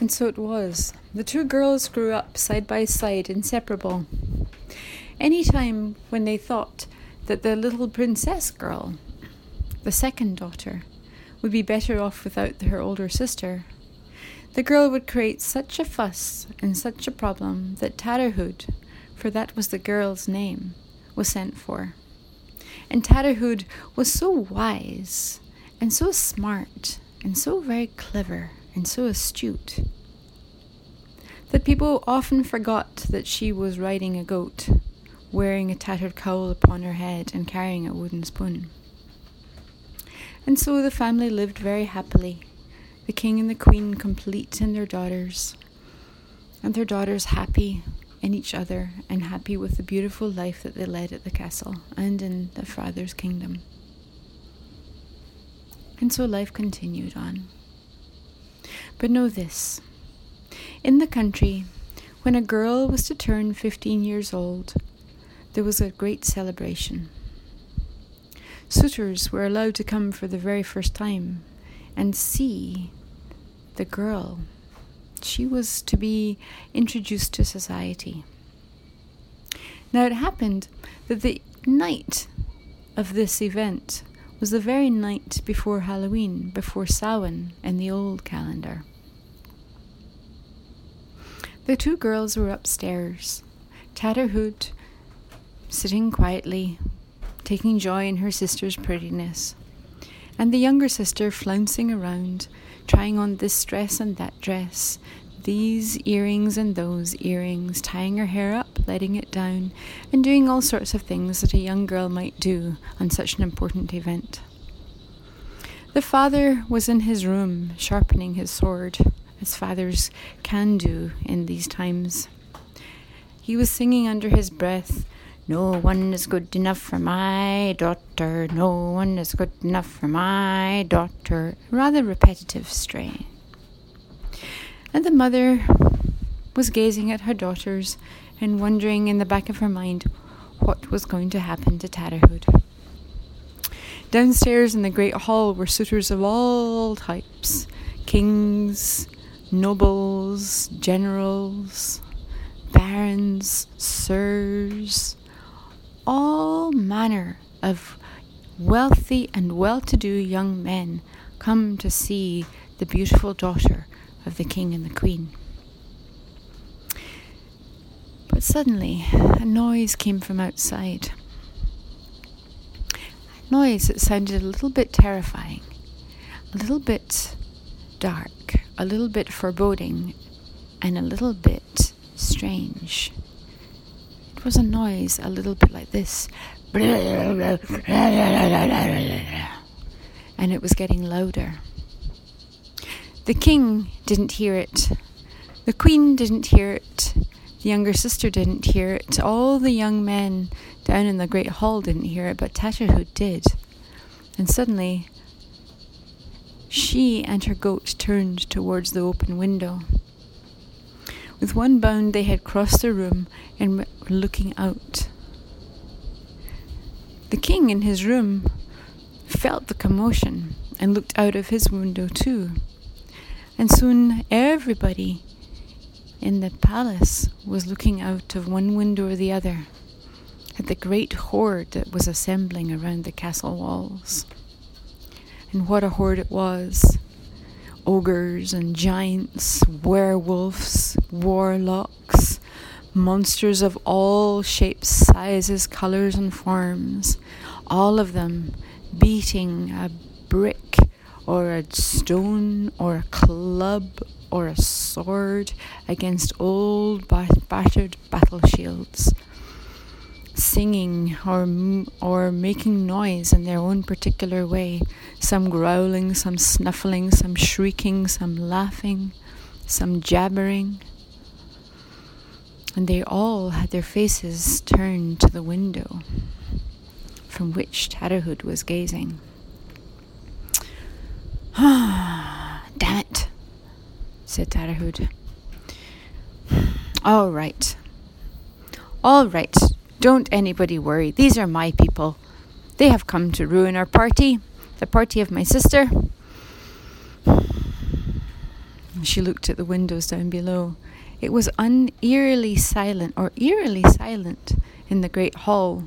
And so it was. The two girls grew up side by side, inseparable. Any time when they thought that their little princess girl, the second daughter, would be better off without her older sister, the girl would create such a fuss and such a problem that Tatterhood, for that was the girl's name, was sent for. And Tatterhood was so wise and so smart and so very clever and so astute that people often forgot that she was riding a goat, wearing a tattered cowl upon her head and carrying a wooden spoon. And so the family lived very happily, the king and the queen complete in their daughters, and their daughters happy in each other and happy with the beautiful life that they led at the castle and in their father's kingdom. And so life continued on. But know this, in the country, when a girl was to turn 15 years old, there was a great celebration. Suitors were allowed to come for the very first time and see the girl. She was to be introduced to society. Now it happened that the night of this event was the very night before Halloween, before Samhain in the old calendar. The two girls were upstairs, Tatterhood sitting quietly, taking joy in her sister's prettiness, and the younger sister flouncing around, trying on this dress and that dress, these earrings and those earrings, tying her hair up, letting it down, and doing all sorts of things that a young girl might do on such an important event. The father was in his room, sharpening his sword, as fathers can do in these times. He was singing under his breath, "No one is good enough for my daughter, no one is good enough for my daughter." Rather repetitive strain. And the mother was gazing at her daughters and wondering in the back of her mind what was going to happen to Tatterhood. Downstairs in the great hall were suitors of all types, kings, nobles, generals, barons, sirs, all manner of wealthy and well-to-do young men come to see the beautiful daughter of the king and the queen. But suddenly, a noise came from outside. A noise that sounded a little bit terrifying, a little bit dark, a little bit foreboding, and a little bit strange. It was a noise a little bit like this, and it was getting louder. The king didn't hear it, the queen didn't hear it, the younger sister didn't hear it, all the young men down in the great hall didn't hear it, but Tatterhood did. And suddenly, she and her goat turned towards the open window. With one bound, they had crossed the room and were looking out. The king in his room felt the commotion and looked out of his window too. And soon everybody in the palace was looking out of one window or the other at the great horde that was assembling around the castle walls. And what a horde it was! Ogres and giants, werewolves, warlocks, monsters of all shapes, sizes, colours and forms, all of them beating a brick or a stone or a club or a sword against old battered battle shields, singing or making noise in their own particular way, some growling, some snuffling, some shrieking, some laughing, some jabbering. And they all had their faces turned to the window from which Tatterhood was gazing. "Ah, damn it," said Tatterhood. All right. Don't anybody worry. These are my people. They have come to ruin our party, the party of my sister. She looked at the windows down below. It was eerily silent in the great hall,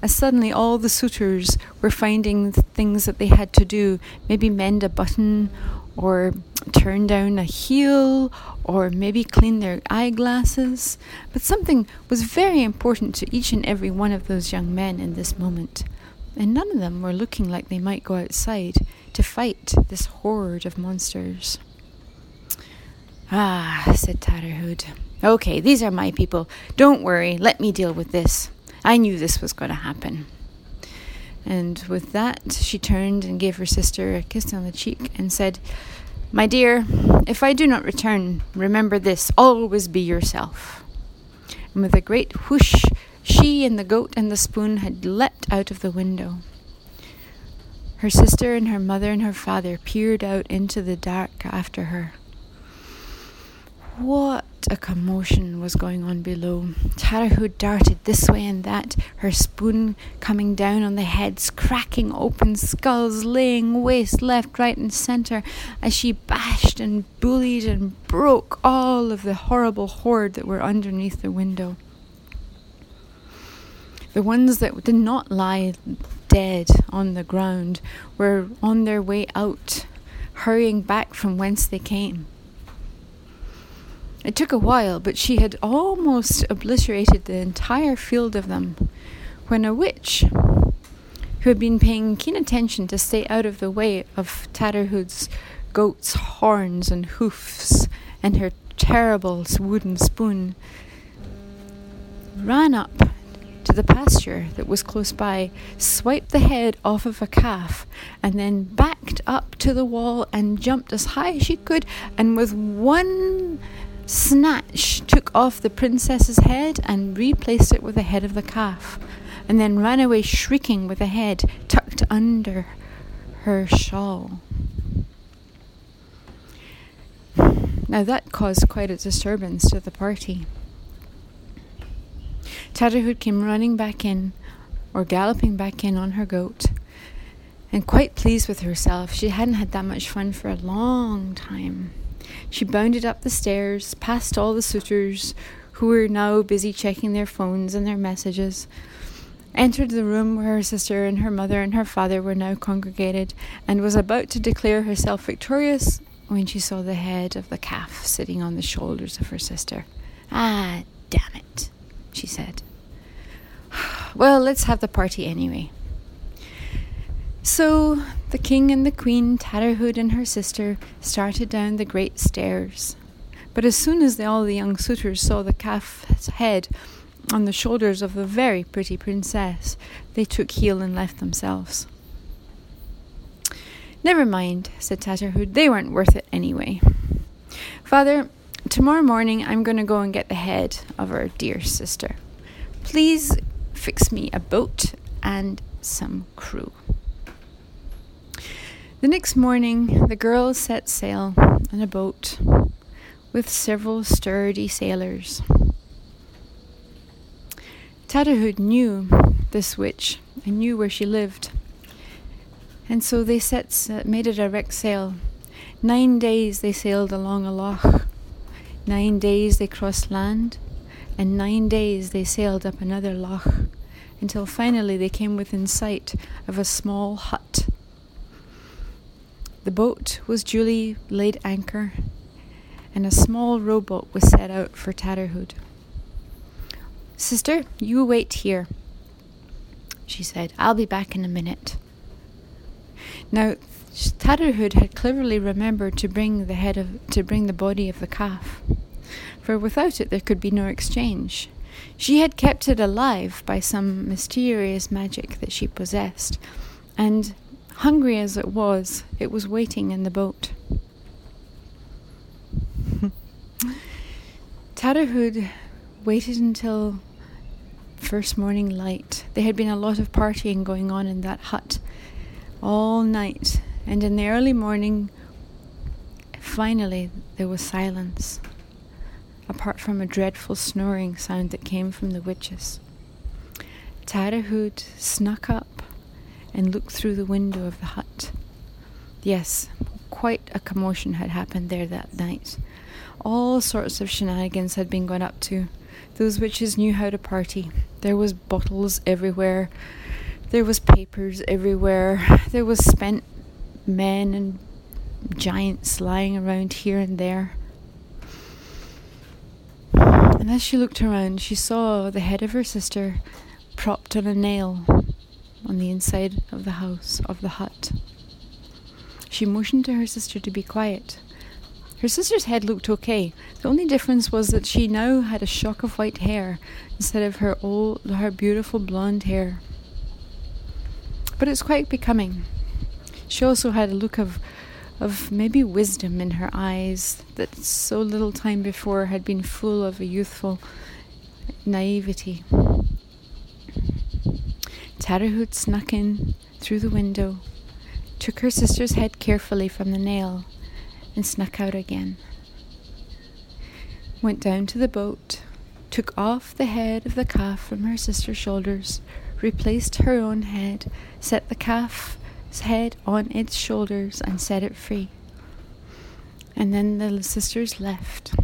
as suddenly all the suitors were finding things that they had to do, maybe mend a button, or turn down a heel, or maybe clean their eyeglasses. But something was very important to each and every one of those young men in this moment, and none of them were looking like they might go outside to fight this horde of monsters. "Ah," said Tatterhood. "Okay, these are my people. Don't worry, let me deal with this. I knew this was going to happen." And with that, she turned and gave her sister a kiss on the cheek and said, "My dear, if I do not return, remember this, always be yourself." And with a great whoosh, she and the goat and the spoon had leapt out of the window. Her sister and her mother and her father peered out into the dark after her. What a commotion was going on below. Tatterhood darted this way and that, her spoon coming down on the heads, cracking open skulls, laying waste left, right and centre, as she bashed and bullied and broke all of the horrible horde that were underneath the window. The ones that did not lie dead on the ground were on their way out, hurrying back from whence they came. It took a while, but she had almost obliterated the entire field of them, when a witch, who had been paying keen attention to stay out of the way of Tatterhood's goat's horns and hoofs and her terrible wooden spoon, ran up to the pasture that was close by, swiped the head off of a calf, and then backed up to the wall and jumped as high as she could, and with one snatch took off the princess's head and replaced it with the head of the calf, and then ran away shrieking with the head tucked under her shawl. Now that caused quite a disturbance to the party. Tatterhood came running back in, or galloping back in on her goat, and quite pleased with herself. She hadn't had that much fun for a long time. She bounded up the stairs, past all the suitors, who were now busy checking their phones and their messages, entered the room where her sister and her mother and her father were now congregated, and was about to declare herself victorious when she saw the head of the calf sitting on the shoulders of her sister. "Ah, damn it," she said. "Well, let's have the party anyway." So the king and the queen, Tatterhood and her sister, started down the great stairs. But as soon as all the young suitors saw the calf's head on the shoulders of the very pretty princess, they took heel and left themselves. "Never mind," said Tatterhood, "they weren't worth it anyway. Father, tomorrow morning I'm going to go and get the head of our dear sister. Please fix me a boat and some crew." The next morning, the girls set sail on a boat with several sturdy sailors. Tatterhood knew this witch and knew where she lived, and so they made a direct sail. 9 days they sailed along a loch, 9 days they crossed land, and 9 days they sailed up another loch, until finally they came within sight of a small hut. The boat was duly laid anchor, and a small rowboat was set out for Tatterhood. "Sister, you wait here," she said. "I'll be back in a minute." Now, Tatterhood had cleverly remembered to bring the body of the calf, for without it there could be no exchange. She had kept it alive by some mysterious magic that she possessed, and hungry as it was waiting in the boat. Tatterhood waited until first morning light. There had been a lot of partying going on in that hut all night, and in the early morning, finally, there was silence, apart from a dreadful snoring sound that came from the witches. Tatterhood snuck up and looked through the window of the hut. Yes, quite a commotion had happened there that night. All sorts of shenanigans had been gone up to. Those witches knew how to party. There was bottles everywhere. There was papers everywhere. There was spent men and giants lying around here and there. And as she looked around, she saw the head of her sister propped on a nail on the inside of the house, of the hut. She motioned to her sister to be quiet. Her sister's head looked okay. The only difference was that she now had a shock of white hair instead of her beautiful blonde hair. But it's quite becoming. She also had a look of maybe wisdom in her eyes that so little time before had been full of a youthful naivety. Tatterhood snuck in through the window, took her sister's head carefully from the nail, and snuck out again. Went down to the boat, took off the head of the calf from her sister's shoulders, replaced her own head, set the calf's head on its shoulders and set it free. And then the sisters left.